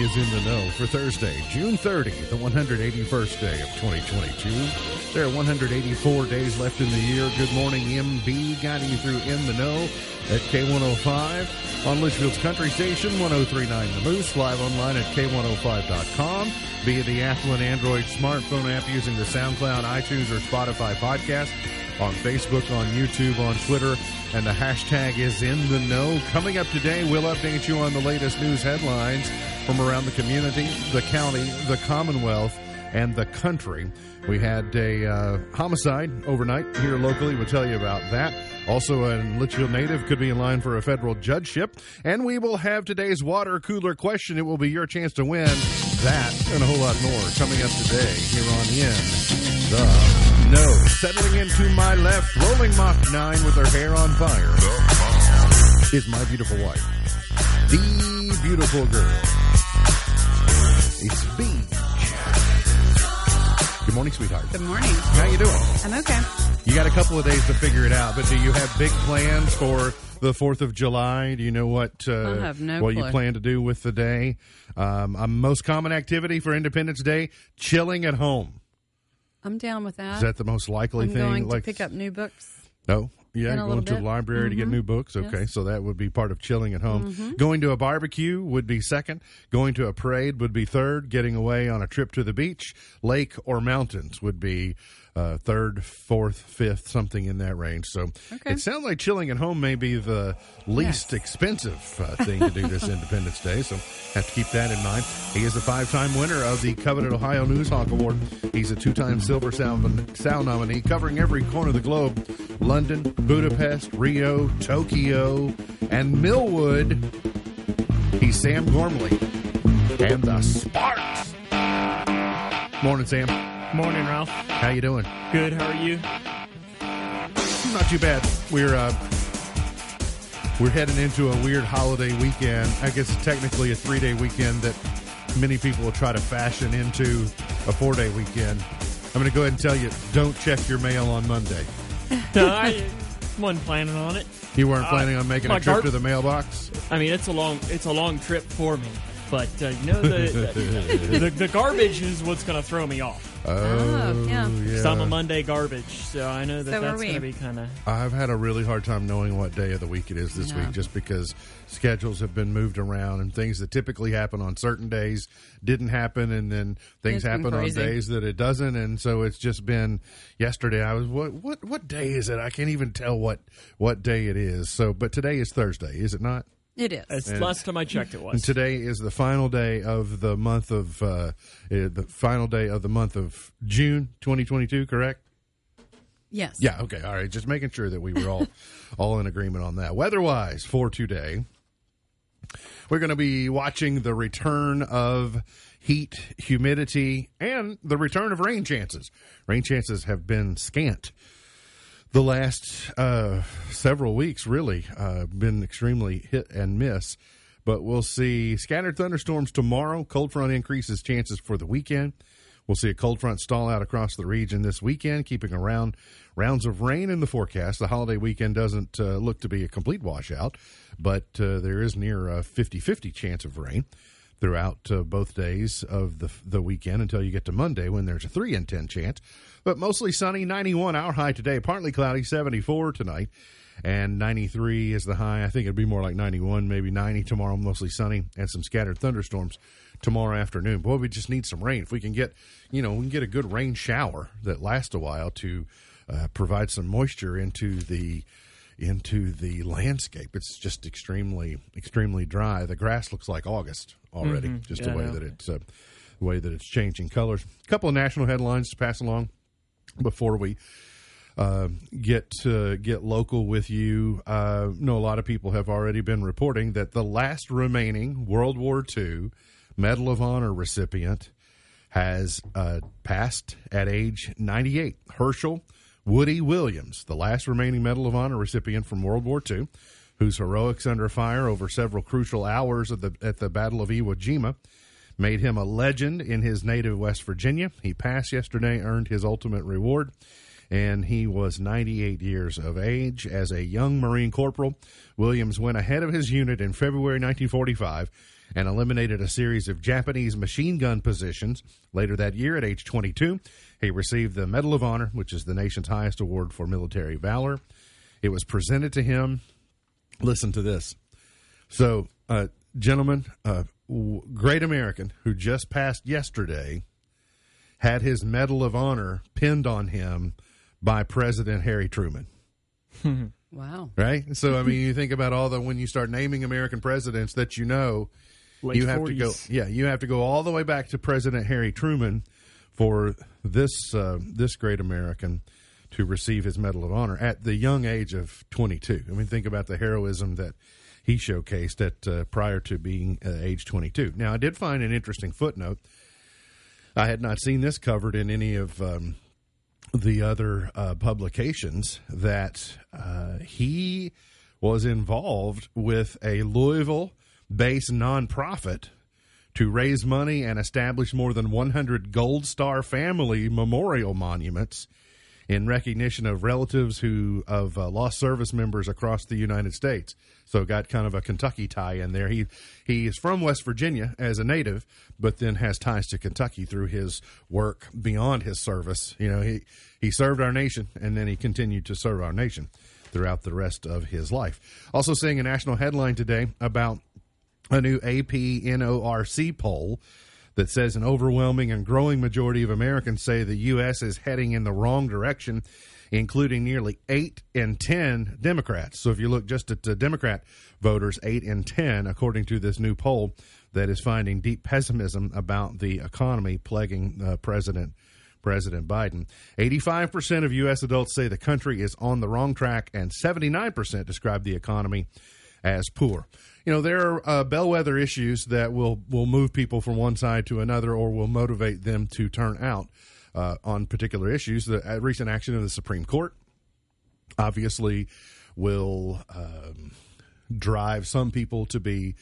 is in the know for Thursday, June 30, the 181st day of 2022. There are 184 days left in the year. Good morning, MB, guiding you through In the Know at K105 on Litchfield's Country Station, 103.9 The Moose, live online at K105.com, via the Athlon Android smartphone app using the SoundCloud, iTunes, or Spotify podcast, on Facebook, on YouTube, on Twitter, and the hashtag is In the Know. Coming up today, we'll update you on the latest news headlines from around the community, the county, the Commonwealth, and the country. We had a homicide overnight here locally. We'll tell you about that. Also, a Litchfield native could be in line for a federal judgeship. And we will have today's water cooler question. It will be your chance to win that and a whole lot more coming up today here on In the No. Settling into my left, rolling Mach 9 with her hair on fire, is my beautiful wife, the beautiful girl. It's Beach. Good morning, sweetheart. Good morning. How you doing? I'm okay. You got a couple of days to figure it out, but do you have big plans for the 4th of July? Do you know what you plan to do with the day? Most common activity for Independence Day, chilling at home. I'm down with that. Is that the most likely thing? I'm going to pick up new books. No? Yeah, going to the library to get new books. Okay, yes. So that would be part of chilling at home. Mm-hmm. Going to a barbecue would be second. Going to a parade would be third. Getting away on a trip to the beach, lake, or mountains would be third, fourth, fifth, something in that range. So It sounds like chilling at home may be the least expensive thing to do this Independence Day. So have to keep that in mind. He is a five-time winner of the coveted Ohio Newshawk Award. He's a two-time Silver Sound nominee, covering every corner of the globe. London, Budapest, Rio, Tokyo, and Millwood. He's Sam Gormley and the Sparks. Morning, Sam. Morning, Ralph. How you doing? Good. How are you? Not too bad. We're heading into a weird holiday weekend. I guess technically a 3-day weekend that many people will try to fashion into a 4-day weekend. I'm going to go ahead and tell you, don't check your mail on Monday. No, I wasn't planning on it. You weren't planning on making a trip to the mailbox? I mean, it's a long trip for me. But, the garbage is what's going to throw me off. Oh, yeah. Because I'm a Monday garbage, so I know that's going to be kind of... I've had a really hard time knowing what day of the week it is this week, just because schedules have been moved around and things that typically happen on certain days didn't happen, and then things happen on days that it doesn't, and so it's just been... Yesterday, I was, what day is it? I can't even tell what day it is. So, but today is Thursday, is it not? It is. Last time I checked, it was. And today is the final day of the month of June 2022. Correct? Yes. Yeah. Okay. All right. Just making sure that we were all all in agreement on that. Weather-wise, for today, we're going to be watching the return of heat, humidity, and the return of rain chances. Rain chances have been scant. The last several weeks, really, been extremely hit and miss. But we'll see scattered thunderstorms tomorrow. Cold front increases chances for the weekend. We'll see a cold front stall out across the region this weekend, keeping around rounds of rain in the forecast. The holiday weekend doesn't look to be a complete washout, but there is near a 50-50 chance of rain throughout both days of the weekend until you get to Monday when there's a 3 in 10 chance. But mostly sunny, 91 our high today, partly cloudy, 74 tonight, and 93 is the high. I think it'd be more like 91, maybe 90 tomorrow, mostly sunny, and some scattered thunderstorms tomorrow afternoon. Boy, we just need some rain. If we can get, a good rain shower that lasts a while to provide some moisture into the landscape. It's just extremely, extremely dry. The grass looks like August already, the way that it's changing colors. A couple of national headlines to pass along before we get local with you. A lot of people have already been reporting that the last remaining World War II Medal of Honor recipient has passed at age 98. Herschel Woody Williams, the last remaining Medal of Honor recipient from World War II, whose heroics under fire over several crucial hours at the Battle of Iwo Jima made him a legend in his native West Virginia. He passed yesterday, earned his ultimate reward, and he was 98 years of age. As a young Marine corporal, Williams went ahead of his unit in February 1945 and eliminated a series of Japanese machine gun positions. Later that year, at age 22, he received the Medal of Honor, which is the nation's highest award for military valor. It was presented to him. Listen to this. So, gentlemen, great American who just passed yesterday had his Medal of Honor pinned on him by President Harry Truman. Wow. Right? So, I mean, you think about all the, when you start naming American presidents that you know, late you have 40s. To go, yeah, you have to go all the way back to President Harry Truman for this, this great American to receive his Medal of Honor at the young age of 22. I mean, think about the heroism that he showcased at prior to being age 22. Now, I did find an interesting footnote. I had not seen this covered in any of the other publications, that he was involved with a Louisville-based nonprofit to raise money and establish more than 100 Gold Star Family memorial monuments in recognition of relatives who of lost service members across the United States. So got kind of a Kentucky tie in there. He is from West Virginia as a native, but then has ties to Kentucky through his work beyond his service. You know, he served our nation, and then he continued to serve our nation throughout the rest of his life. Also seeing a national headline today about a new APNORC poll that says an overwhelming and growing majority of Americans say the U.S. is heading in the wrong direction, including nearly 8 in 10 Democrats. So if you look just at the Democrat voters, 8 in 10, according to this new poll, that is finding deep pessimism about the economy plaguing President Biden. 85% of U.S. adults say the country is on the wrong track, and 79% describe the economy as poor. You know, there are bellwether issues that will move people from one side to another, or will motivate them to turn out on particular issues. The recent action of the Supreme Court obviously will drive some people to be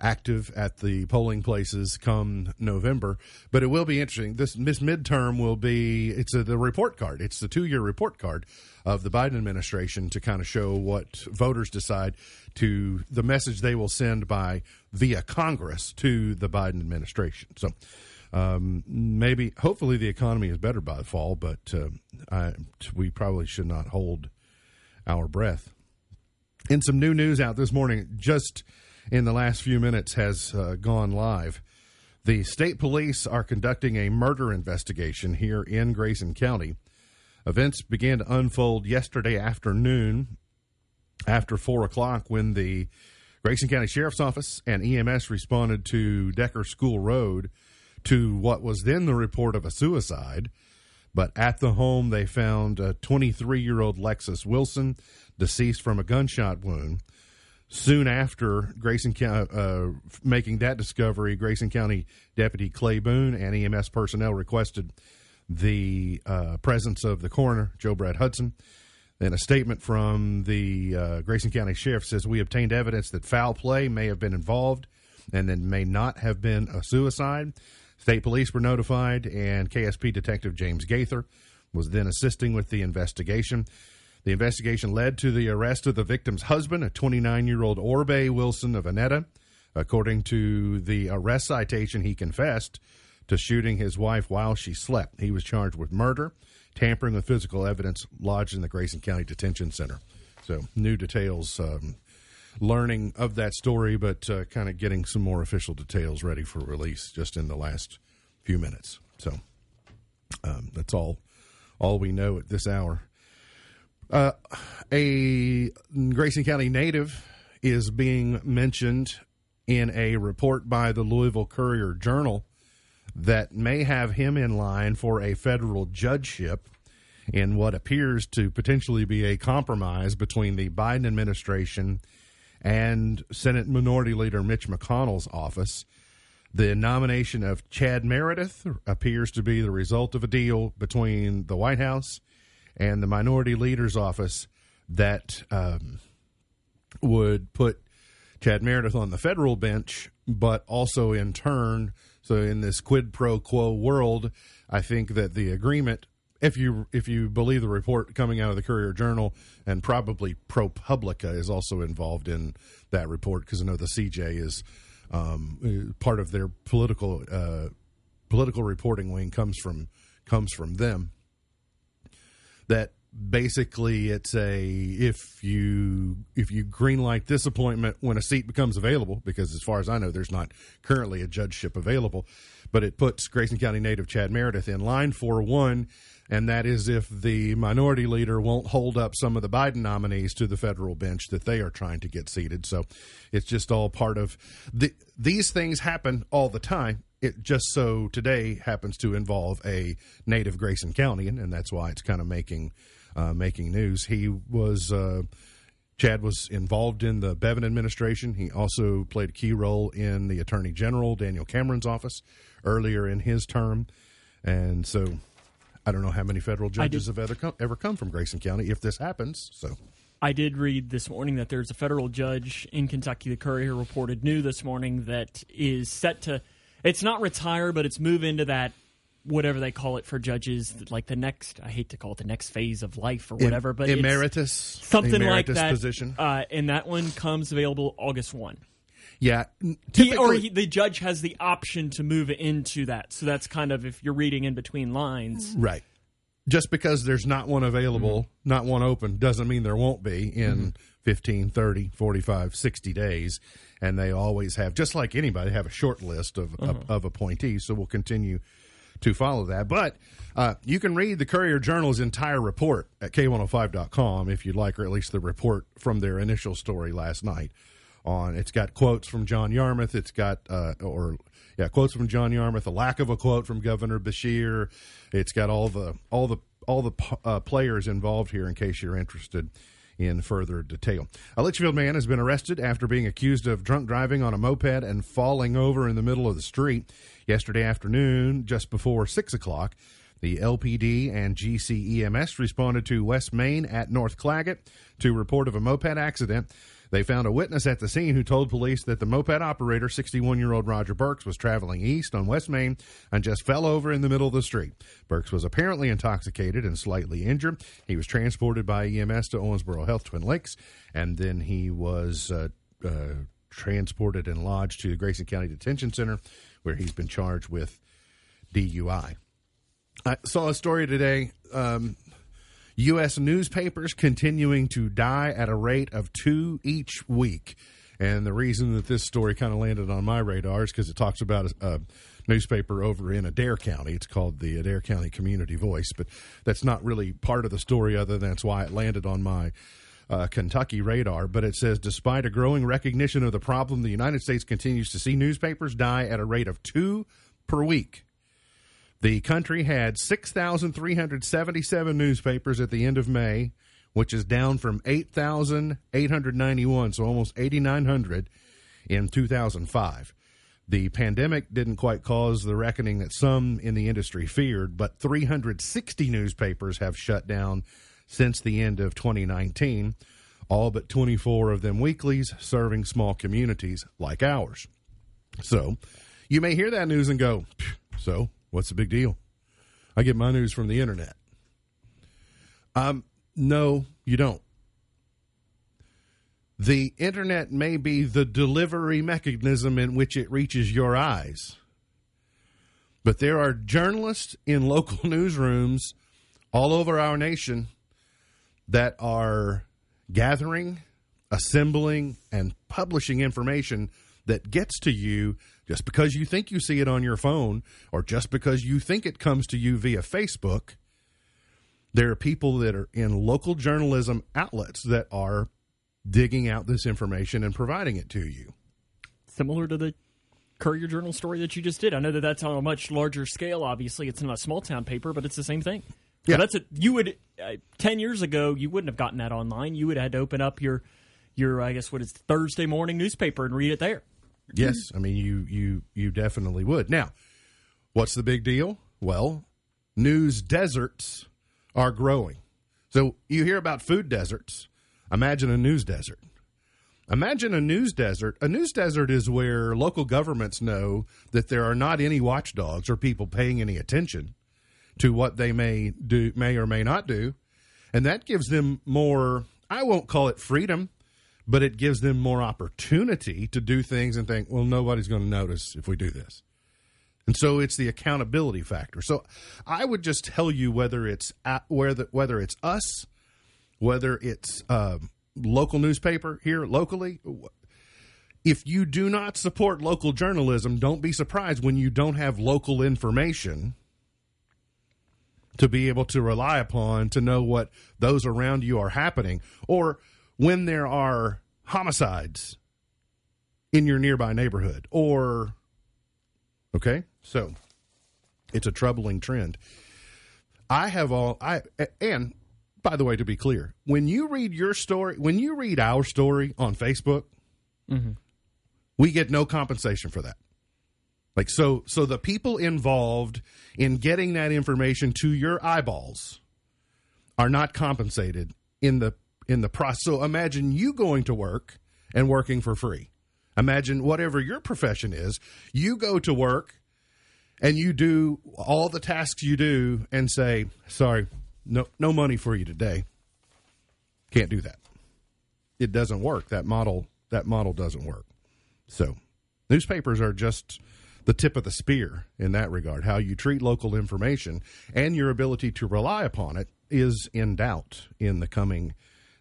active at the polling places come November. But it will be interesting. This midterm will be, the report card. It's the two-year report card of the Biden administration to kind of show what voters decide to the message they will send by via Congress to the Biden administration. So hopefully the economy is better by the fall, but we probably should not hold our breath. And some new news out this morning, just in the last few minutes, has gone live. The state police are conducting a murder investigation here in Grayson County. Events began to unfold yesterday afternoon after 4 o'clock when the Grayson County Sheriff's Office and EMS responded to Decker School Road to what was then the report of a suicide. But at the home, they found a 23-year-old Lexus Wilson deceased from a gunshot wound. Soon after Grayson County making that discovery, Grayson County Deputy Clay Boone and EMS personnel requested the presence of the coroner, Joe Brad Hudson. Then a statement from the Grayson County Sheriff says, "We obtained evidence that foul play may have been involved and then may not have been a suicide." State police were notified, and KSP Detective James Gaither was then assisting with the investigation. The investigation led to the arrest of the victim's husband, a 29-year-old Orbe Wilson of Anetta. According to the arrest citation, he confessed to shooting his wife while she slept. He was charged with murder, tampering with physical evidence, lodged in the Grayson County Detention Center. So new details, learning of that story, but kind of getting some more official details ready for release just in the last few minutes. So that's all we know at this hour. A Grayson County native is being mentioned in a report by the Louisville Courier-Journal that may have him in line for a federal judgeship in what appears to potentially be a compromise between the Biden administration and Senate Minority Leader Mitch McConnell's office. The nomination of Chad Meredith appears to be the result of a deal between the White House and the minority leader's office that would put Chad Meredith on the federal bench, but also in turn, so in this quid pro quo world, I think that the agreement, if you believe the report coming out of the Courier-Journal, and probably ProPublica is also involved in that report, because I know the CJ is part of their political reporting wing comes from them. That basically it's if you greenlight this appointment when a seat becomes available, because as far as I know, there's not currently a judgeship available, but it puts Grayson County native Chad Meredith in line for one, and that is if the minority leader won't hold up some of the Biden nominees to the federal bench that they are trying to get seated. So it's just all part of these things happen all the time. It just so today happens to involve a native Grayson Countyan, and that's why it's kind of making news. He was Chad was involved in the Bevin administration. He also played a key role in the Attorney General Daniel Cameron's office earlier in his term, and so I don't know how many federal judges have ever come from Grayson County if this happens. So. I did read this morning that there's a federal judge in Kentucky. The Courier reported new this morning that is set to. It's not retire, but it's move into that, whatever they call it for judges, like the next, I hate to call it the next phase of life or whatever, but emeritus, it's something like that position. And that one comes available August 1. Yeah. The judge has the option to move into that. So that's kind of, if you're reading in between lines. Right. Just because there's not one available, mm-hmm. not one open, doesn't mean there won't be in mm-hmm. 15, 30, 45, 60 days. And they always have, just like anybody, have a short list of appointees. So we'll continue to follow that. But you can read the Courier-Journal's entire report at K105.com if you'd like, or at least the report from their initial story last night. It's got quotes from John Yarmouth. It's got quotes from John Yarmouth. A lack of a quote from Governor Beshear. It's got all the players involved here. In case you're interested in further detail. A Litchfield man has been arrested after being accused of drunk driving on a moped and falling over in the middle of the street. Yesterday afternoon, just before 6 o'clock, the LPD and GCEMS responded to West Main at North Claggett to report of a moped accident. They found a witness at the scene who told police that the moped operator, 61-year-old Roger Burks, was traveling east on West Main and just fell over in the middle of the street. Burks was apparently intoxicated and slightly injured. He was transported by EMS to Owensboro Health Twin Lakes, and then he was transported and lodged to the Grayson County Detention Center, where he's been charged with DUI. I saw a story today. U.S. newspapers continuing to die at a rate of 2 each week. And the reason that this story kind of landed on my radar is because it talks about a newspaper over in Adair County. It's called the Adair County Community Voice, but that's not really part of the story other than that's why it landed on my Kentucky radar. But it says, despite a growing recognition of the problem, the United States continues to see newspapers die at a rate of 2 per week. The country had 6,377 newspapers at the end of May, which is down from 8,891, so almost 8,900 in 2005. The pandemic didn't quite cause the reckoning that some in the industry feared, but 360 newspapers have shut down since the end of 2019, all but 24 of them weeklies serving small communities like ours. So you may hear that news and go, so what's the big deal? I get my news from the internet. No, you don't. The internet may be the delivery mechanism in which it reaches your eyes, but there are journalists in local newsrooms all over our nation that are gathering, assembling, and publishing information that gets to you just because you think you see it on your phone or just because you think it comes to you via Facebook. There are people that are in local journalism outlets that are digging out this information and providing it to you. Similar to the Courier-Journal story that you just did. I know that that's on a much larger scale. Obviously, it's not a small-town paper, but it's the same thing. Yeah. So that's it. You would 10 years ago, you wouldn't have gotten that online. You would have had to open up your I guess, what is Thursday morning newspaper and read it there. Yes, I mean, you definitely would. Now, what's the big deal? Well, news deserts are growing. So you hear about food deserts. Imagine a news desert. Imagine a news desert. A news desert is where local governments know that there are not any watchdogs or people paying any attention to what they may or may not do, and that gives them more, I won't call it freedom, but it gives them more opportunity to do things and think, well, nobody's going to notice if we do this. And so it's the accountability factor. So I would just tell you whether it's us, whether it's local newspaper here locally, if you do not support local journalism, don't be surprised when you don't have local information to be able to rely upon to know what those around you are happening, or when there are homicides in your nearby neighborhood, or... Okay, so it's a troubling trend. And by the way, to be clear, when you read our story on Facebook, mm-hmm. we get no compensation for that. Like, so the people involved in getting that information to your eyeballs are not compensated in the process. So imagine you going to work and working for free. Imagine whatever your profession is, you go to work and you do all the tasks you do and say, sorry, no money for you today. Can't do that. It doesn't work. That model doesn't work. So newspapers are just the tip of the spear in that regard. How you treat local information and your ability to rely upon it is in doubt in the coming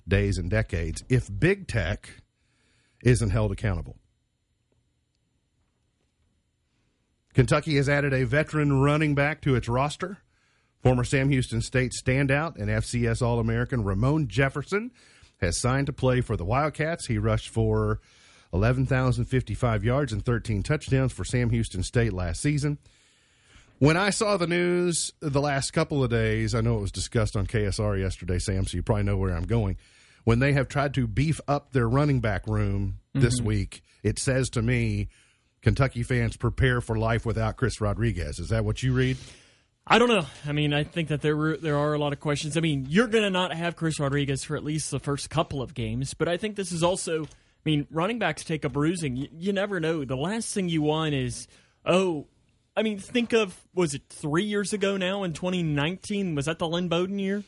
days and decades if big tech isn't held accountable. Kentucky has added a veteran running back to its roster. Former Sam Houston State standout and FCS All-American Ramon Jefferson has signed to play for the Wildcats. He rushed for 11,055 yards and 13 touchdowns for Sam Houston State last season. When I saw the news the last couple of days, I know it was discussed on KSR yesterday, Sam, so you probably know where I'm going. When they have tried to beef up their running back room this mm-hmm. week, it says to me, Kentucky fans, prepare for life without Chris Rodriguez. Is that what you read? I don't know. I mean, I think that there are a lot of questions. I mean, you're going to not have Chris Rodriguez for at least the first couple of games, but I think this is also, I mean, running backs take a bruising. You never know. The last thing you want is, think of, was it 3 years ago now in 2019? Was that the Lynn Bowden year?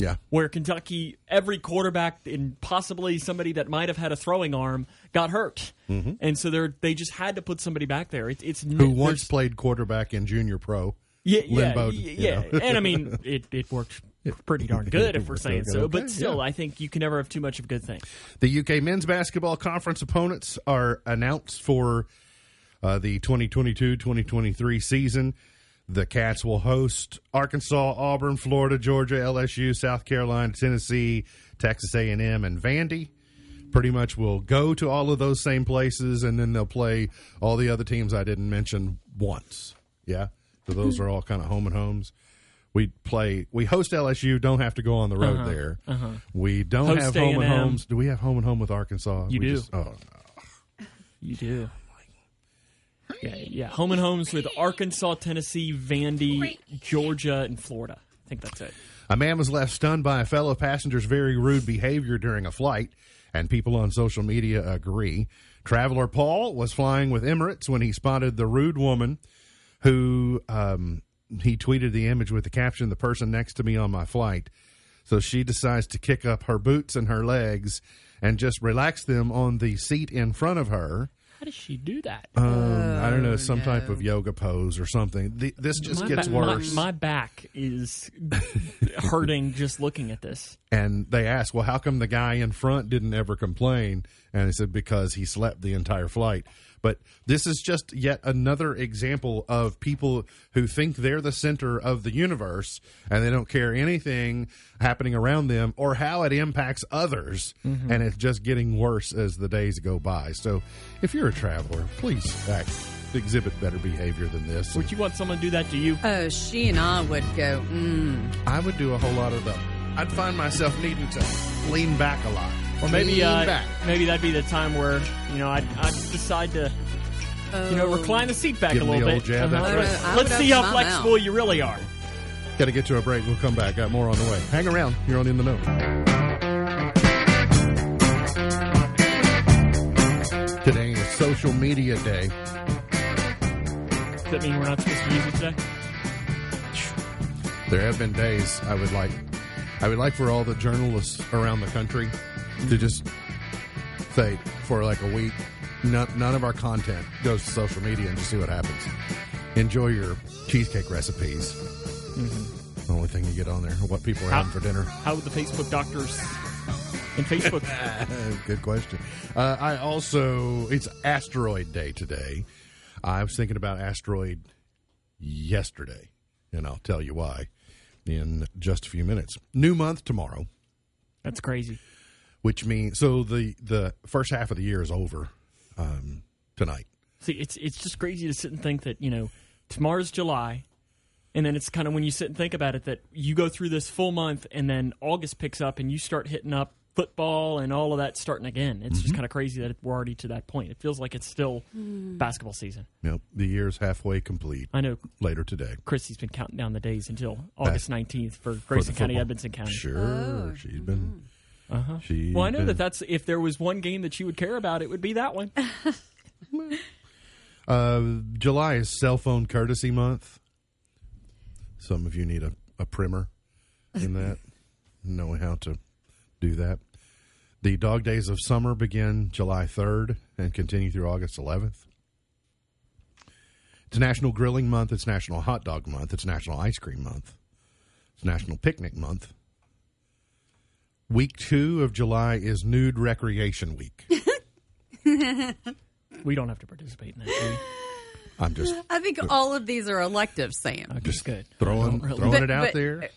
Yeah, where Kentucky, every quarterback and possibly somebody that might have had a throwing arm got hurt. Mm-hmm. And so they just had to put somebody back there. Who once played quarterback in junior pro. Yeah, Lynn Bowden, you know. And I mean, it worked pretty darn good if we're saying so. Okay, but still, yeah. I think you can never have too much of a good thing. The UK men's basketball conference opponents are announced for the 2022-2023 season. The Cats will host Arkansas, Auburn, Florida, Georgia, LSU, South Carolina, Tennessee, Texas A&M, and Vandy. Pretty much will go to all of those same places, and then they'll play all the other teams I didn't mention once. Yeah? So those are all kind of home and homes. We host LSU, don't have to go on the road uh-huh. there. Uh-huh. We don't host have home A&M. And homes. Do we have home and home with Arkansas? You do. You do. Yeah, home and homes with Arkansas, Tennessee, Vandy, Georgia, and Florida. I think that's it. A man was left stunned by a fellow passenger's very rude behavior during a flight, and people on social media agree. Traveler Paul was flying with Emirates when he spotted the rude woman who he tweeted the image with the caption, "The person next to me on my flight." So she decides to kick up her boots and her legs and just relax them on the seat in front of her. How does she do that? I don't know, some type of yoga pose or something. This just gets worse. My back is hurting just looking at this. And they asked, well, how come the guy in front didn't ever complain? And they said, because he slept the entire flight. But this is just yet another example of people who think they're the center of the universe and they don't care anything happening around them or how it impacts others. Mm-hmm. And it's just getting worse as the days go by. So if you're a traveler, please exhibit better behavior than this. Would you want someone to do that to you? Oh, she and I would go, I would do a whole lot of that. I'd find myself needing to lean back a lot. Or maybe that'd be the time where, you know, I'd decide to, you know, recline the seat back a little bit. Jab, uh-huh. Right. Let's see how flexible you really are. Got to get to a break. We'll come back. Got more on the way. Hang around. You're on In the Know. Today is Social Media Day. Does that mean we're not supposed to use it today? There have been days I would like for all the journalists around the country to just State for like a week. None of our content goes to social media, and just see what happens. Enjoy your cheesecake recipes. Mm-hmm. The only thing you get on there, what people are having for dinner. How would the Facebook doctors and Facebook? Good question. I also, it's Asteroid Day today. I was thinking about asteroid yesterday, and I'll tell you why in just a few minutes. New month tomorrow. That's crazy. Which means, so the first half of the year is over tonight. See, it's just crazy to sit and think that, you know, tomorrow's July, and then it's kind of when you sit and think about it that you go through this full month, and then August picks up, and you start hitting up football and all of that starting again. It's just kind of crazy that we're already to that point. It feels like it's still basketball season. Yep. The year's halfway complete. I know. Later today. Chrissy's been counting down the days until August 19th for Grayson County, Edmonson County. Sure. Oh. She's been... Uh-huh. Well, I know that's if there was one game that you would care about, it would be that one. July is cell phone courtesy month. Some of you need a primer in that, knowing how to do that. The dog days of summer begin July 3rd and continue through August 11th. It's National Grilling Month. It's National Hot Dog Month. It's National Ice Cream Month. It's National Picnic Month. Week 2 of July is Nude Recreation Week. We don't have to participate in that. I'm just. I think all of these are elective, Sam. I'm just good. Throwing it out there.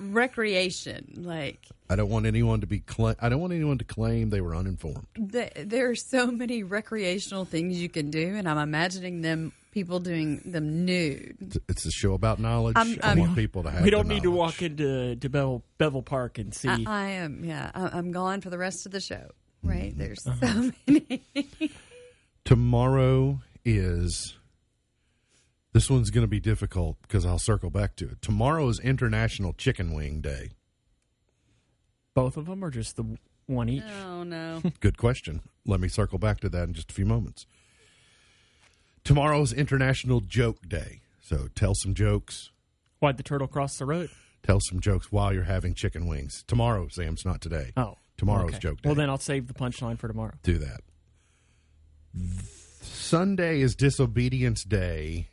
Recreation, like I don't want anyone to be. I don't want anyone to claim they were uninformed. There are so many recreational things you can do, and I'm imagining them. People doing them nude. It's a show about knowledge. I want people to have. We don't need to walk into Bevel Park and see. I am. Yeah, I'm gone for the rest of the show. Right? Mm-hmm. There's so many. Tomorrow is. This one's going to be difficult because I'll circle back to it. Tomorrow is International Chicken Wing Day. Both of them, or just the one each? Oh no. Good question. Let me circle back to that in just a few moments. Tomorrow's International Joke Day. So tell some jokes. Why'd the turtle cross the road? Tell some jokes while you're having chicken wings. Tomorrow, Sam's not today. Oh. Tomorrow's okay. Joke Day. Well, then I'll save the punchline for tomorrow. Do that. Sunday is Disobedience Day.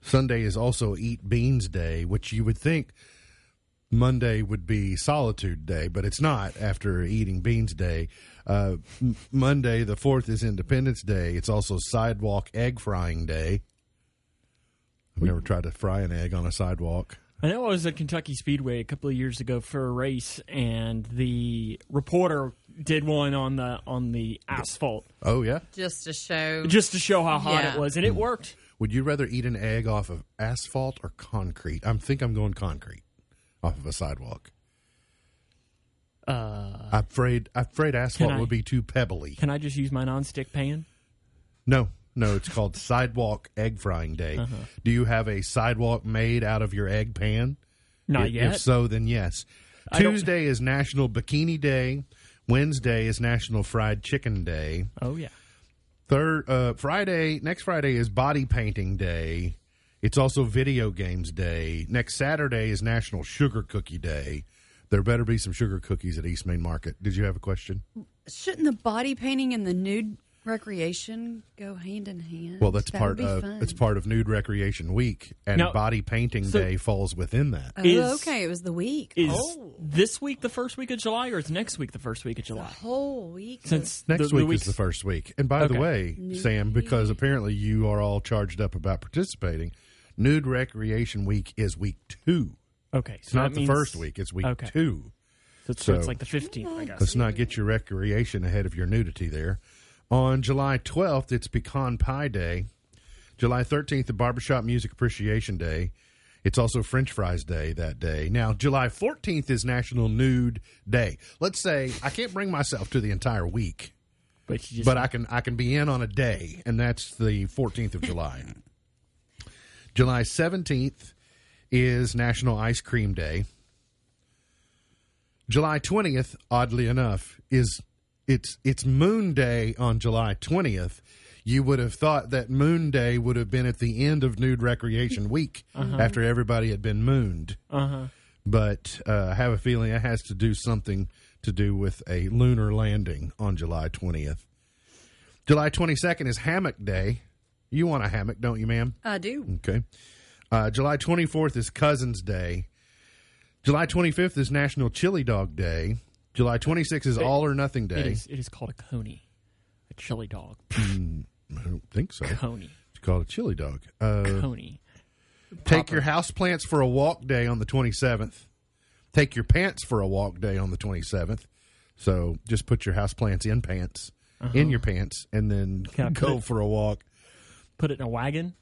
Sunday is also Eat Beans Day, which you would think Monday would be Solitude Day, but it's not after Eating Beans Day. Monday, the 4th, is Independence Day. It's also Sidewalk Egg Frying Day. I've never tried to fry an egg on a sidewalk. I know I was at Kentucky Speedway a couple of years ago for a race, and the reporter did one on the asphalt. Oh, yeah? Just to show how hot it was, and it worked. Would you rather eat an egg off of asphalt or concrete? I think I'm going concrete off of a sidewalk. I'm afraid asphalt would be too pebbly. Can I just use my nonstick pan? No. It's called Sidewalk Egg Frying Day. Uh-huh. Do you have a sidewalk made out of your egg pan? Not yet. If so, then yes. Tuesday is National Bikini Day. Wednesday is National Fried Chicken Day. Oh yeah. Next Friday is Body Painting Day. It's also Video Games Day. Next Saturday is National Sugar Cookie Day. There better be some sugar cookies at East Main Market. Did you have a question? Shouldn't the body painting and the nude recreation go hand in hand? Well, it's part of Nude Recreation Week, and now, Body Painting Day falls within that. Okay. It was the week. Is this week the first week of July, or is next week the first week of July? The whole week. Next week is the first week. And by the way, Sam, because apparently you are all charged up about participating, Nude Recreation Week is week 2. Okay, so it's not the first week. It's week 2. So it's like the 15th, I guess. Let's not get your recreation ahead of your nudity there. On July 12th, it's Pecan Pie Day. July 13th, the Barbershop Music Appreciation Day. It's also French Fries Day that day. Now, July 14th is National Nude Day. Let's say I can't bring myself to the entire week, but I can be in on a day, and that's the 14th of July. July 17th. Is National Ice Cream Day. July 20th, oddly enough, it's Moon Day on July 20th. You would have thought that Moon Day would have been at the end of Nude Recreation Week after everybody had been mooned. But I have a feeling it has to do something to do with a lunar landing on July 20th. July 22nd is Hammock Day. You want a hammock, don't you, ma'am? I do. Okay. July 24th is Cousins Day. July 25th is National Chili Dog Day. July 26th is All or Nothing Day. It is called a coney, a chili dog. I don't think so. Coney. It's called a chili dog. Coney. Take your houseplants for a walk day on the 27th. Take your pants for a walk day on the 27th. So just put your houseplants in pants, in your pants, and then go for a walk. Put it in a wagon?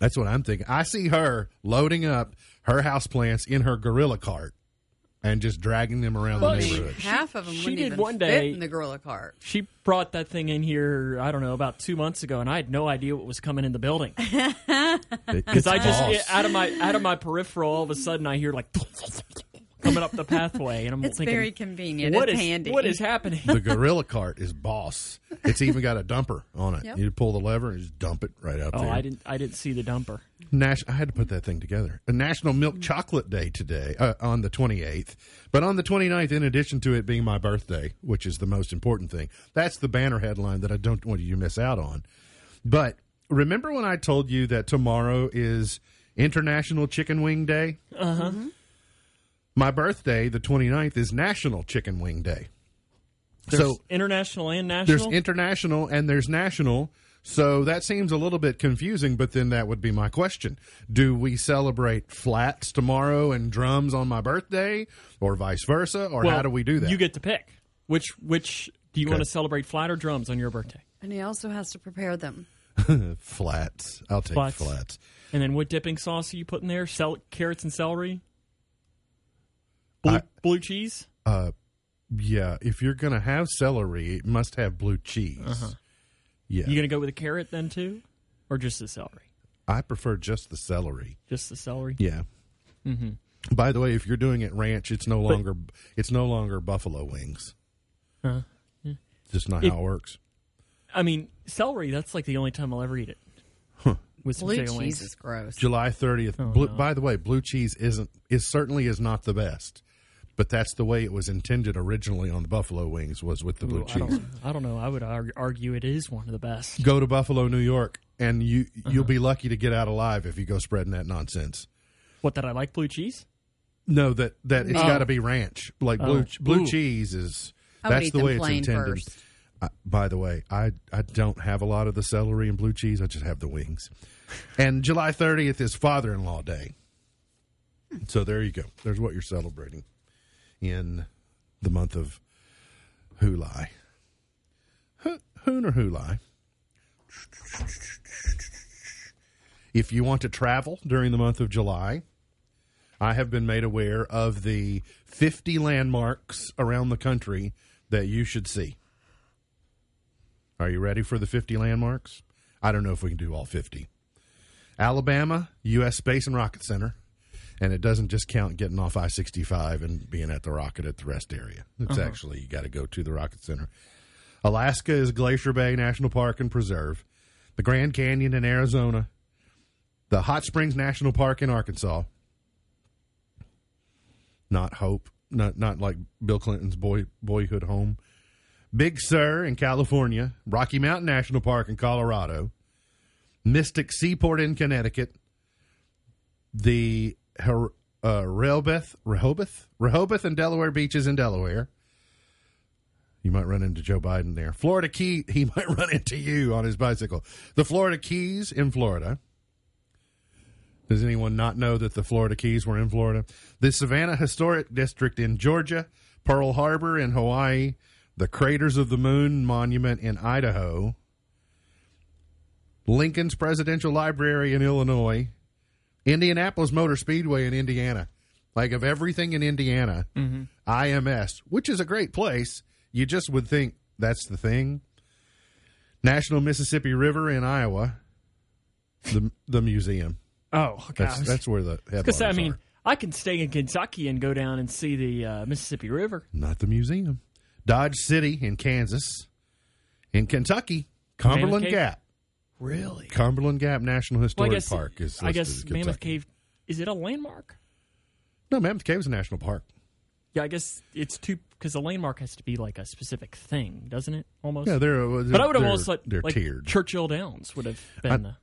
That's what I'm thinking. I see her loading up her houseplants in her gorilla cart and just dragging them around the neighborhood. Half of them wouldn't even fit in the gorilla cart. She brought that thing in here, I don't know, about 2 months ago, and I had no idea what was coming in the building. Because I just, out of my peripheral, all of a sudden I hear like coming up the pathway. And it's thinking, very convenient. It's handy. What is happening? The gorilla cart is boss. It's even got a dumper on it. Yep. You pull the lever and just dump it right out there. Oh, I didn't see the dumper. I had to put that thing together. A National Milk Chocolate Day today, on the 28th. But on the 29th, in addition to it being my birthday, which is the most important thing, that's the banner headline that I don't want you to miss out on. But remember when I told you that tomorrow is International Chicken Wing Day? Uh-huh. Mm-hmm. My birthday, the 29th, is National Chicken Wing Day. There's international and national? There's international and there's national. So that seems a little bit confusing, but then that would be my question. Do we celebrate flats tomorrow and drums on my birthday, or vice versa, or how do we do that? You get to pick. Which do you want to celebrate, flat or drums on your birthday? And he also has to prepare them. Flats. I'll take flats. And then what dipping sauce are you putting there? Carrots and celery? Blue cheese? Yeah. If you're going to have celery, it must have blue cheese. Uh-huh. Yeah. You going to go with a carrot then, too? Or just the celery? I prefer just the celery. Just the celery? Yeah. Mm-hmm. By the way, if you're doing it ranch, it's no longer buffalo wings. Yeah. It's just not how it works. I mean, celery, that's like the only time I'll ever eat it. Huh. With blue cheese wings. Is gross. July 30th. Oh, no. By the way, blue cheese certainly is not the best. But that's the way it was intended originally on the buffalo wings, was with the blue cheese. I don't know. I would argue it is one of the best. Go to Buffalo, New York, and you'll be lucky to get out alive if you go spreading that nonsense. What, that I like blue cheese? No, that it's got to be ranch. Like blue cheese is that's the way it's intended. First. By the way, I don't have a lot of the celery and blue cheese. I just have the wings. And July 30th is Father-in-Law Day. So there you go. There's what you're celebrating in the month of July. Hoon or July. If you want to travel during the month of July, I have been made aware of the 50 landmarks around the country that you should see. Are you ready for the 50 landmarks? I don't know if we can do all 50. Alabama, U.S. Space and Rocket Center. And it doesn't just count getting off I-65 and being at the rocket at the rest area. It's actually, you got to go to the Rocket Center. Alaska is Glacier Bay National Park and Preserve. The Grand Canyon in Arizona. The Hot Springs National Park in Arkansas. Not Hope. Not like Bill Clinton's boyhood home. Big Sur in California. Rocky Mountain National Park in Colorado. Mystic Seaport in Connecticut. The Rehoboth and Delaware Beaches in Delaware. You might run into Joe Biden there. Florida Key, he might run into you on his bicycle. The Florida Keys in Florida. Does anyone not know that the Florida Keys were in Florida? The Savannah Historic District in Georgia. Pearl Harbor in Hawaii. The Craters of the Moon Monument in Idaho. Lincoln's Presidential Library in Illinois. Indianapolis Motor Speedway in Indiana. Like, of everything in Indiana, IMS, which is a great place. You just would think that's the thing. National Mississippi River in Iowa, the museum. Oh, gosh. That's where the headlines are. I can stay in Kentucky and go down and see the Mississippi River. Not the museum. Dodge City in Kansas. In Kentucky, Cumberland Gap. Really? Cumberland Gap National Historic Park is listed. I guess Mammoth Cave, is it a landmark? No, Mammoth Cave is a national park. Yeah, I guess it's too, because the landmark has to be like a specific thing, doesn't it? Almost. Yeah, they're but I would have almost like tiered. Churchill Downs would have been.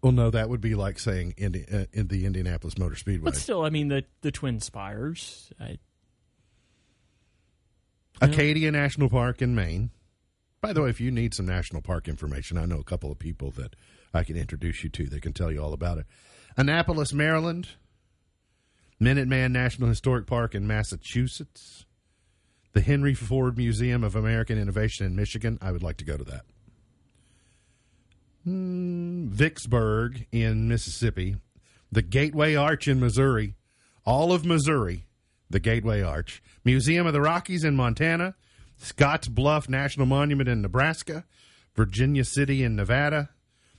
Well, no, that would be like saying in the Indianapolis Motor Speedway. But still, I mean, the Twin Spires. Acadia National Park in Maine. By the way, if you need some national park information, I know a couple of people that I can introduce you to that can tell you all about it. Annapolis, Maryland. Minuteman National Historic Park in Massachusetts. The Henry Ford Museum of American Innovation in Michigan. I would like to go to that. Vicksburg in Mississippi. The Gateway Arch in Missouri. All of Missouri. The Gateway Arch. Museum of the Rockies in Montana. Scotts Bluff National Monument in Nebraska. Virginia City in Nevada.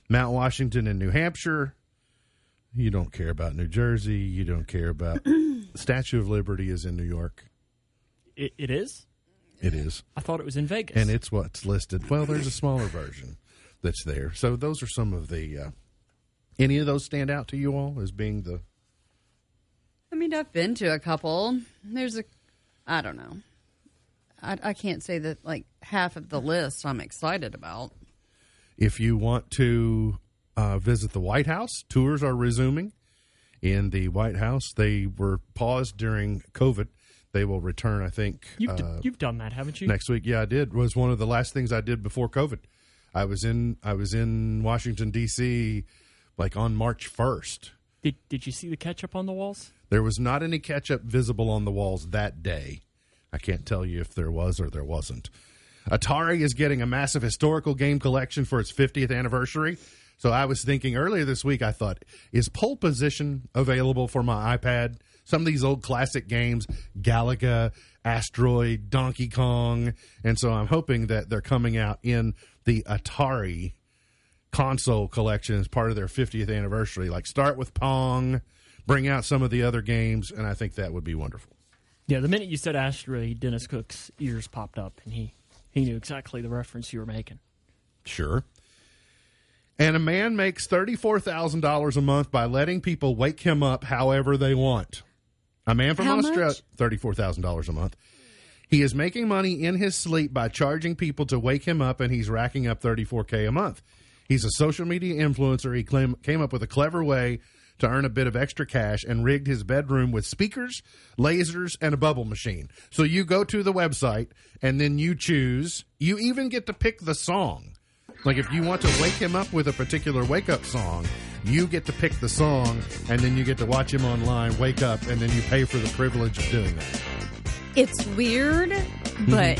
Mount Washington in New Hampshire. You don't care about New Jersey. You don't care about... Statue of Liberty is in New York. It is? It is. I thought it was in Vegas. And it's what's listed. Well, there's a smaller version that's there. So those are some of the... any of those stand out to you all as being the... I mean, I've been to a couple. There's a... I don't know. I can't say that, like, half of the list I'm excited about. If you want to... visit the White House. Tours are resuming in the White House. They were paused during COVID. They will return, I think. You've done that, haven't you? Next week, yeah, I did. It was one of the last things I did before COVID. I was in Washington, D.C. like on March 1st. Did you see the ketchup on the walls? There was not any ketchup visible on the walls that day. I can't tell you if there was or there wasn't. Atari is getting a massive historical game collection for its 50th anniversary. So I was thinking earlier this week, I thought, is Pole Position available for my iPad? Some of these old classic games, Galaga, Asteroid, Donkey Kong. And so I'm hoping that they're coming out in the Atari console collection as part of their 50th anniversary. Like start with Pong, bring out some of the other games, and I think that would be wonderful. Yeah, the minute you said Asteroid, Dennis Cook's ears popped up, and he knew exactly the reference you were making. Sure. And a man makes $34,000 a month by letting people wake him up however they want. A man from Australia, $34,000 a month. He is making money in his sleep by charging people to wake him up, and he's racking up $34K a month. He's a social media influencer. He came up with a clever way to earn a bit of extra cash and rigged his bedroom with speakers, lasers, and a bubble machine. So you go to the website, and then you choose. You even get to pick the song. Like, if you want to wake him up with a particular wake-up song, you get to pick the song, and then you get to watch him online wake up, and then you pay for the privilege of doing that. It's weird, but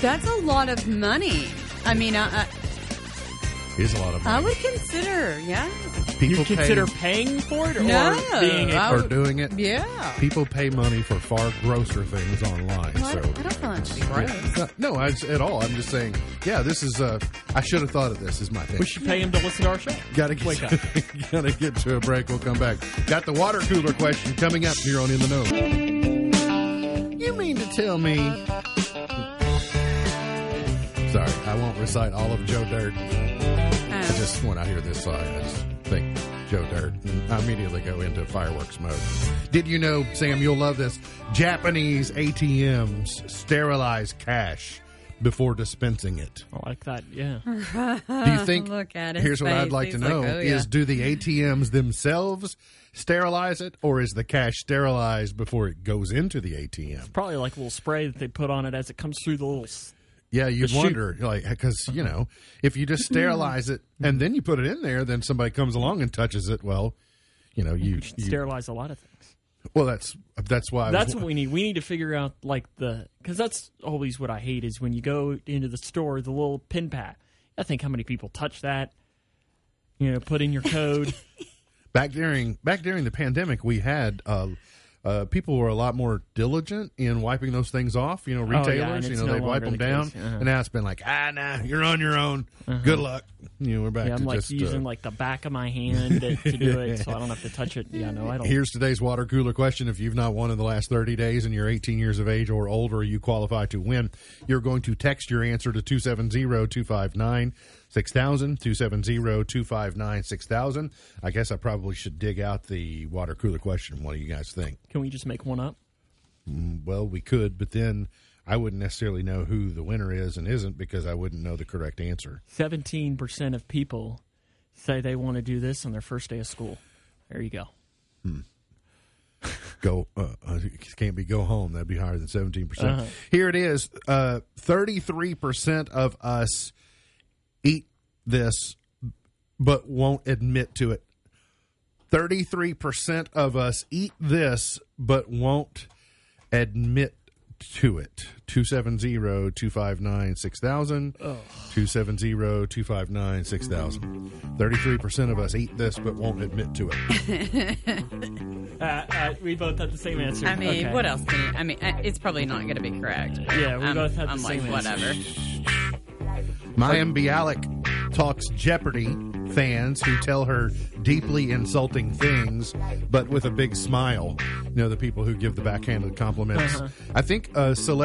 that's a lot of money. I mean, it is a lot of money. I would consider, yeah. People consider paying for it or being or doing it? Yeah. People pay money for far grosser things online. Well, so I don't feel like it's gross. At all. I'm just saying, yeah, this is, I should have thought of this is my thing. We should pay him to listen to our show. Gotta get to a break. We'll come back. Got the water cooler question coming up here on In the Know. You mean to tell me... Sorry, I won't recite all of Joe Dirt. Just when I hear this song, I just think Joe Dirt, and I immediately go into fireworks mode. Did you know, Sam, you'll love this? Japanese ATMs sterilize cash before dispensing it. I like that, yeah. Do you think, look at his here's face. What I'd like He's to know, like, oh, yeah. is do the ATMs themselves sterilize it, or is the cash sterilized before it goes into the ATM? It's probably like a little spray that they put on it as it comes through the little... Yeah, you wonder, like, because, you know, if you just sterilize it and then you put it in there, then somebody comes along and touches it. Well, you know, you sterilize a lot of things. Well, that's why. That's what we need. We need to figure out, like, because that's always what I hate is when you go into the store, the little pin pad. I think how many people touch that, you know, put in your code. Back during the pandemic, we had... people were a lot more diligent in wiping those things off. You know, retailers, you know, they wipe them down. Uh-huh. And now it's been like, nah, you're on your own. Uh-huh. Good luck. You know, we're back to just... I'm using the back of my hand to do it so I don't have to touch it. Yeah, no, I don't. Here's today's water cooler question. If you've not won in the last 30 days and you're 18 years of age or older, you qualify to win. You're going to text your answer to 270-259-6000, 270-259-6000. I guess I probably should dig out the water cooler question. What do you guys think? Can we just make one up? Well, we could, but then I wouldn't necessarily know who the winner is and isn't because I wouldn't know the correct answer. 17% of people say they want to do this on their first day of school. There you go. Hmm. Go, can't be go home. That'd be higher than 17%. Uh-huh. Here it is. 33% of us eat this but won't admit to it. 33% of us eat this but won't admit to it. 270-259-6000. 270-259-6000. 33% of us eat this but won't admit to it. We both had the same answer. I mean, okay. What else can you... I mean, it's probably not going to be correct. Yeah, we both had the same answer. I'm like, whatever. Mayim Bialik talks Jeopardy fans who tell her deeply insulting things, but with a big smile. You know, the people who give the backhanded compliments. Uh-huh. I think person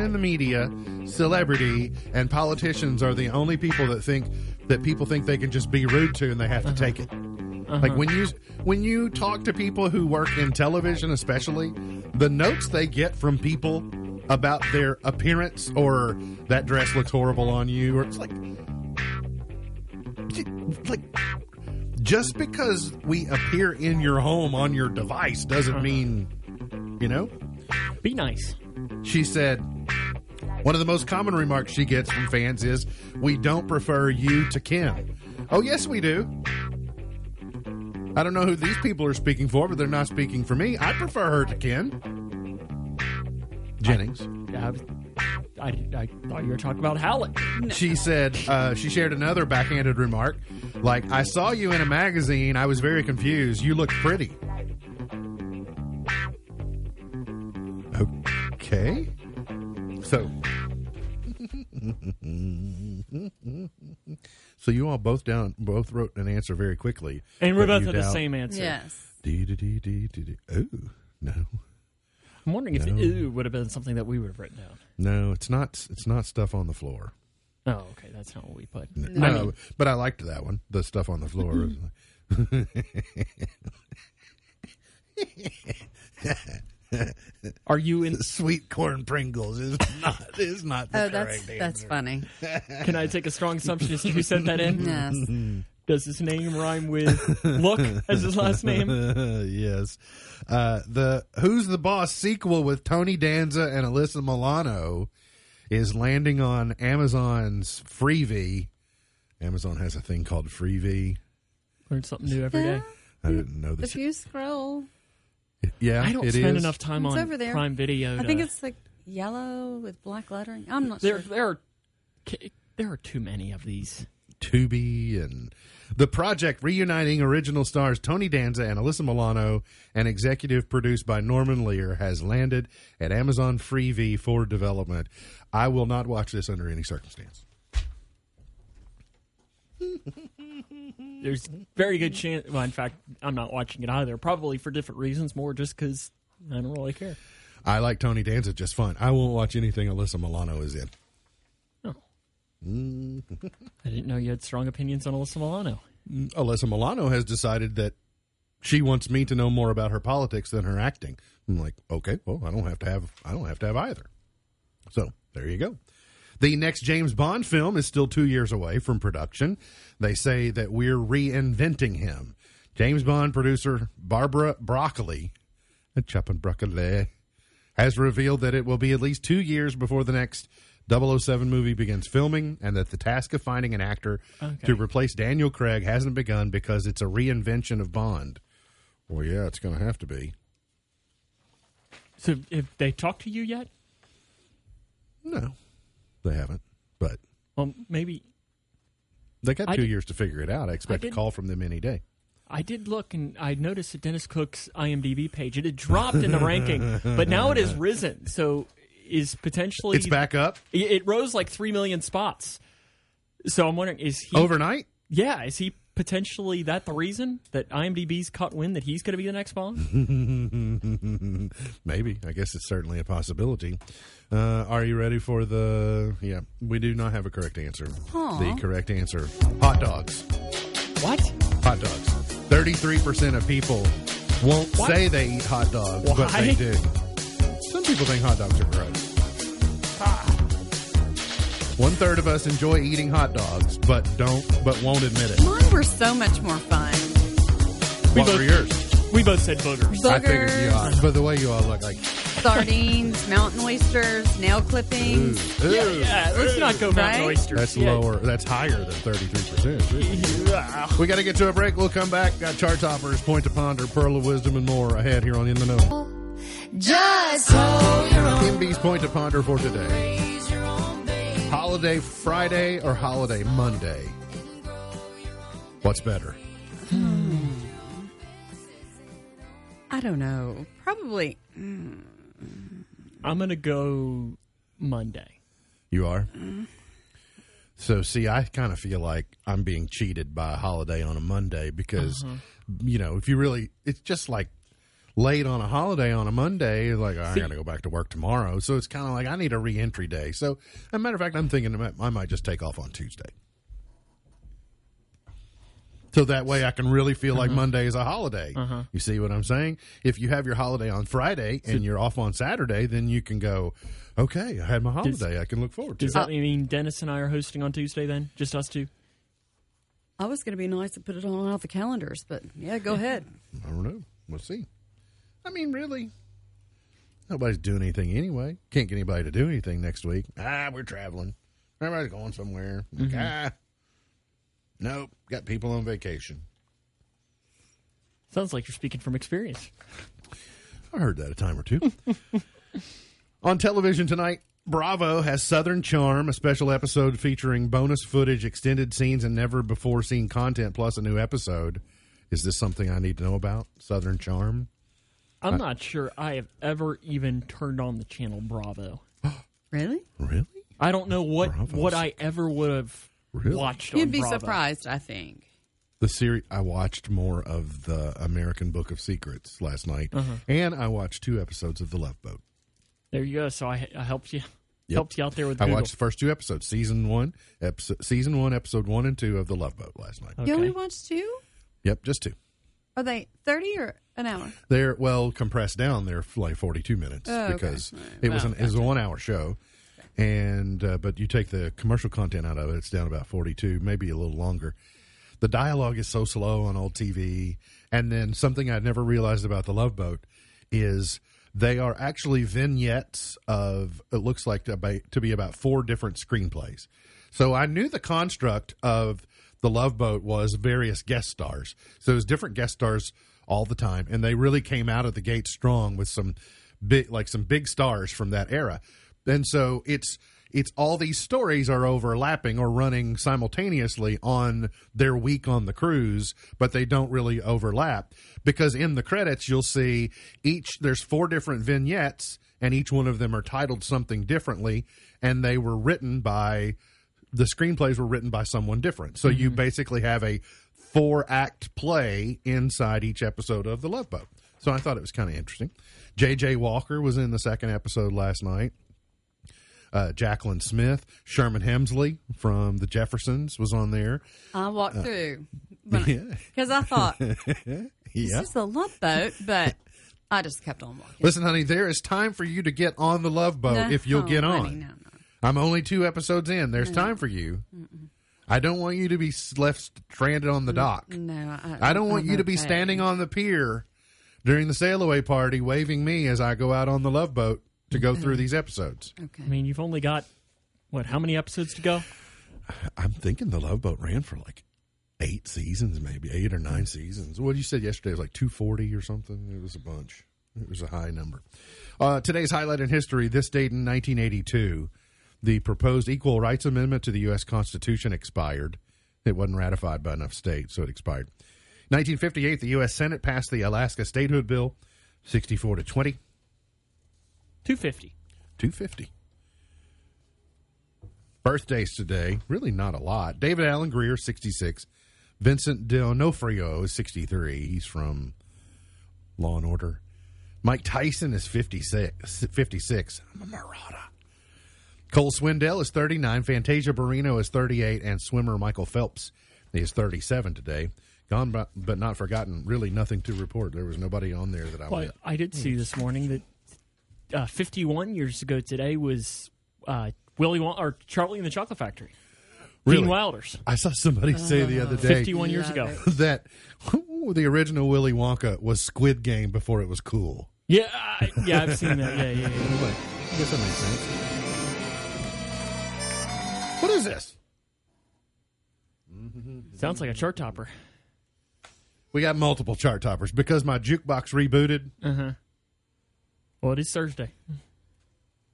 in the media, celebrity, and politicians are the only people that people think they can just be rude to and they have to take it. Uh-huh. Like when you talk to people who work in television, especially, the notes they get from people about their appearance or that dress looks horrible on you, or it's like just because we appear in your home on your device doesn't mean, you know, be nice. She said one of the most common remarks she gets from fans is, "We don't prefer you to Ken." Oh, yes, we do. I don't know who these people are speaking for, but they're not speaking for me. I prefer her to Ken Jennings. I thought you were talking about Howlett. No. She said she shared another backhanded remark, like, "I saw you in a magazine. I was very confused. You look pretty." Okay. So, so you all both wrote an answer very quickly, and we both had the same answer. Yes. Oh no. I'm wondering if the "ooh" would have been something that we would have written down. No, it's not. It's not stuff on the floor. Oh, okay, that's not what we put. No, I mean, but I liked that one. The stuff on the floor. Are you in the sweet corn Pringles? Is not. The correct answer. That's funny. Can I take a strong assumption as to who sent that in? Yes. Does his name rhyme with "look" as his last name? Yes. The "Who's the Boss" sequel with Tony Danza and Alyssa Milano is landing on Amazon's Freevee. Amazon has a thing called Freevee. Learn something new every day. I didn't know this. If you scroll. Yeah, I don't spend enough time on Prime Video. I think it's like yellow with black lettering. I'm not sure. There are too many of these. Tubi and the project reuniting original stars Tony Danza and Alyssa Milano and executive produced by Norman Lear has landed at Amazon Freevee for development. I will not watch this under any circumstance. There's very good chance. Well, in fact, I'm not watching it either, probably for different reasons, more just because I don't really care. I like Tony Danza just fine. I won't watch anything Alyssa Milano is in. I didn't know you had strong opinions on Alyssa Milano. Alyssa Milano has decided that she wants me to know more about her politics than her acting. I'm like, okay, well, I don't have to have either. So there you go. The next James Bond film is still 2 years away from production. They say that we're reinventing him. James Bond producer Barbara Broccoli, has revealed that it will be at least 2 years before the next 007 movie begins filming, and that the task of finding an actor to replace Daniel Craig hasn't begun because it's a reinvention of Bond. Well, yeah, it's going to have to be. So have they talked to you yet? No, they haven't. But well, maybe. They got 2 years to figure it out. I expect a call from them any day. I did look, and I noticed that Dennis Cook's IMDb page, it had dropped in the ranking, but now it has risen, so... is potentially... It's back up? It rose like 3 million spots. So I'm wondering, is he... Overnight? Yeah. Is he potentially that the reason that IMDb's caught wind that he's going to be the next Bond? Maybe. I guess it's certainly a possibility. Are you ready for the... Yeah. We do not have a correct answer. Aww. The correct answer. Hot dogs. What? Hot dogs. 33% of people won't say they eat hot dogs, but they do. Some people think hot dogs are gross. One third of us enjoy eating hot dogs, but won't admit it. Mine were so much more fun. What were yours? We both said boogers. I figured you are. But the way you all look like... Sardines, mountain oysters, nail clippings. Ooh. Ooh. Yeah, let's not go mountain oysters. That's lower. That's higher than 33%. Yeah. We got to get to a break. We'll come back. Got chart toppers, point to ponder, pearl of wisdom, and more ahead here on In the Know. Just hold your own. MB's point to ponder for today. Holiday Friday or Holiday Monday? What's better? I don't know. Probably. I'm going to go Monday. You are? So, see, I kind of feel like I'm being cheated by a holiday on a Monday because, you know, if you really, it's just like late on a holiday on a Monday, like, oh, I got to go back to work tomorrow. So it's kind of like I need a re-entry day. So, as a matter of fact, I'm thinking I might just take off on Tuesday. So that way I can really feel like Monday is a holiday. You see what I'm saying? If you have your holiday on Friday and you're off on Saturday, then you can go, okay, I had my holiday. I can look forward to it. Does that mean Dennis and I are hosting on Tuesday then? Just us two? I was going to be nice and put it on off the calendars, but yeah, go ahead. I don't know. We'll see. I mean, really, nobody's doing anything anyway. Can't get anybody to do anything next week. Ah, we're traveling. Everybody's going somewhere. Like, ah, nope, got people on vacation. Sounds like you're speaking from experience. I heard that a time or two. On television tonight, Bravo has Southern Charm, a special episode featuring bonus footage, extended scenes, and never-before-seen content, plus a new episode. Is this something I need to know about? Southern Charm? I'm not sure I have ever even turned on the channel Bravo. Really? Really? I don't know what I ever would have watched on Bravo. You'd be surprised, I think. The series, I watched more of the American Book of Secrets last night, and I watched 2 episodes of The Love Boat. There you go. So I helped you. Yep. Helped you out there with Google. I watched the first 2 episodes, season one, episode 1 and 2 of The Love Boat last night. Okay. You only watched 2? Yep, just 2. Are they 30 or an hour? They're, well, compressed down. They're like 42 minutes because it was a 1-hour show. And but you take the commercial content out of it, it's down about 42, maybe a little longer. The dialogue is so slow on old TV. And then something I'd never realized about The Love Boat is they are actually vignettes of, it looks like to be about 4 different screenplays. So I knew the construct of The Love Boat was various guest stars. So it was different guest stars all the time. And they really came out of the gate strong with some big stars from that era. And so it's all these stories are overlapping or running simultaneously on their week on the cruise, but they don't really overlap because in the credits you'll see there's 4 different vignettes and each one of them are titled something differently. And they were written by... The screenplays were written by someone different. So you basically have a 4-act play inside each episode of The Love Boat. So I thought it was kind of interesting. J.J. Walker was in the 2nd episode last night. Jacqueline Smith, Sherman Hemsley from The Jeffersons was on there. I walked through because I thought, this is The Love Boat, but... I just kept on walking. Listen, honey, there is time for you to get on The Love Boat if you'll get on. Honey, no. I'm only 2 episodes in. There's time for you. I don't want you to be left stranded on the dock. No, I don't want you to be standing on the pier during the sail away party waving me as I go out on the Love Boat to go through these episodes. Okay. I mean, you've only got, how many episodes to go? I'm thinking the Love Boat ran for like 8 seasons, maybe 8 or 9 seasons. What you said yesterday was like 240 or something. It was a bunch. It was a high number. Today's highlight in history, this date in 1982. The proposed Equal Rights Amendment to the U.S. Constitution expired. It wasn't ratified by enough states, so it expired. 1958, the U.S. Senate passed the Alaska Statehood Bill, 64-20. 250. Birthdays today, really not a lot. David Alan Greer, 66. Vincent D'Onofrio is 63. He's from Law and Order. Mike Tyson is 56. I'm a Marauder. Cole Swindell is 39, Fantasia Barrino is 38, and swimmer Michael Phelps is 37 today. Gone but not forgotten. Really nothing to report. There was nobody on there that I met. I did see this morning that 51 years ago today was Charlie and the Chocolate Factory. Really? Gene Wilder's. I saw somebody say the other day, 51 years ago, that the original Willy Wonka was Squid Game before it was cool. Yeah, yeah, I've seen that. Yeah. I guess that makes sense. What is this? Sounds like a chart topper. We got multiple chart toppers because my jukebox rebooted. Uh-huh. Well, it is Thursday.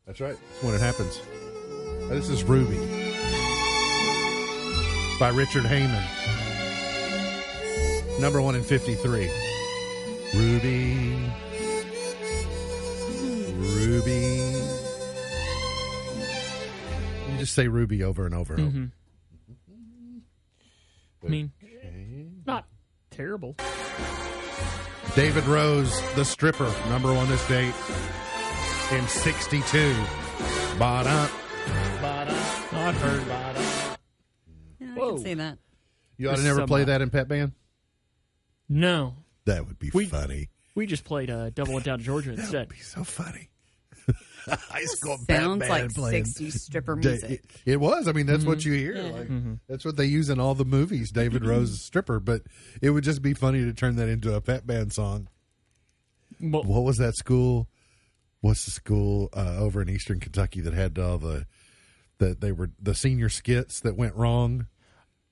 That's right. That's when it happens. This is Ruby by Richard Heyman. Number 1 in 53. Ruby. Ruby. You just say Ruby over and over and over. I mean, not terrible. David Rose, The Stripper, number 1 this date in 62. Ba-da. Ba-da. I've heard ba-da. Yeah, I can see that. You ought to never play that in Pet Band? No. That would be funny. We just played Double It Down to Georgia instead. That would be so funny. High school band playing. Sounds like 60s stripper music. It was. I mean, that's what you hear. Yeah. Like, that's what they use in all the movies, David Rose's Stripper. But it would just be funny to turn that into a Pet Band song. Well, what was that school? What's the school over in Eastern Kentucky that had all the senior skits that went wrong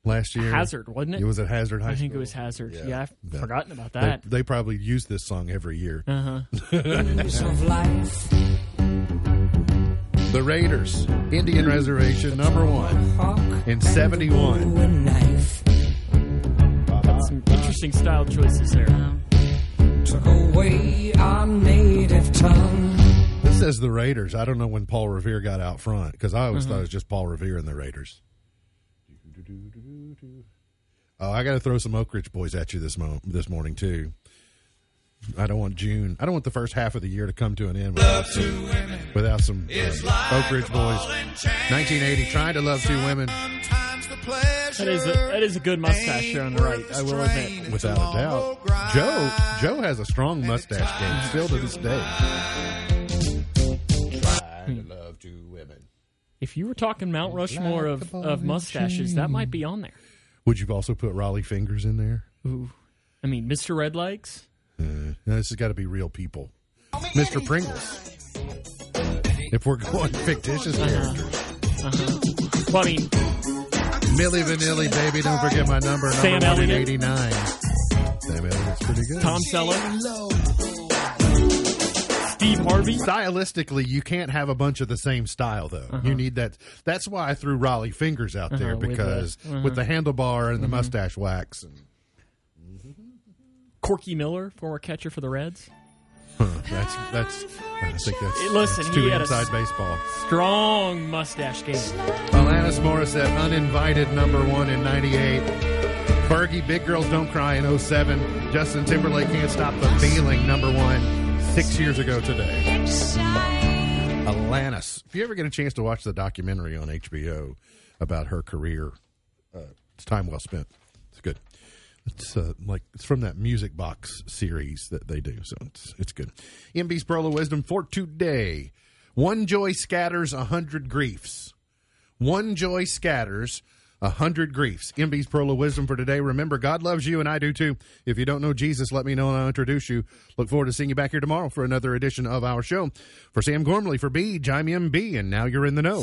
last year? Hazard, wasn't it? It was at Hazard High School. I think it was Hazard. Yeah, I've forgotten about that. They probably use this song every year. The Raiders, Indian Reservation, number 1 in 71. Got some interesting style choices there. Took away our native tongue. This says The Raiders. I don't know when Paul Revere got out front, because I always thought it was just Paul Revere and the Raiders. Oh, I got to throw some Oak Ridge Boys at you this morning, too. I don't want June. I don't want the first half of the year to come to an end without some Oak Ridge Boys. 1980, Trying to Love Two Women. That is a good mustache there on the right, I will admit. Without a doubt. Joe has a strong mustache game still to this day. Trying to Love Two Women. If you were talking Mount Rushmore of mustaches, that might be on there. Would you have also put Raleigh Fingers in there? Ooh. I mean, Mr. Redlegs. No, this has got to be real people. Mr. Pringles. If we're going fictitious characters. Well, I mean, Milli Vanilli, baby, don't forget my number. Sam Elliott. 89. Sam Elliott's pretty good. Tom Selleck. Steve Harvey. Stylistically, you can't have a bunch of the same style, though. You need that. That's why I threw Raleigh Fingers out there, because with the handlebar and the mustache wax and... Corky Miller, former catcher for the Reds. I think that's too inside baseball. Strong mustache game. Alanis Morissette, Uninvited, number 1 in 98. Fergie, Big Girls Don't Cry in 07. Justin Timberlake, Can't Stop the Feeling, number 1, 6 years ago today. Alanis. If you ever get a chance to watch the documentary on HBO about her career, it's time well spent. It's good. It's it's from that Music Box series that they do, so it's good. MB's Pearl of Wisdom for today. One joy scatters 100 griefs. One joy scatters 100 griefs. MB's Pearl of Wisdom for today. Remember, God loves you and I do too. If you don't know Jesus, let me know and I'll introduce you. Look forward to seeing you back here tomorrow for another edition of our show. For Sam Gormley, for Beej, I'm MB, and now you're in the know.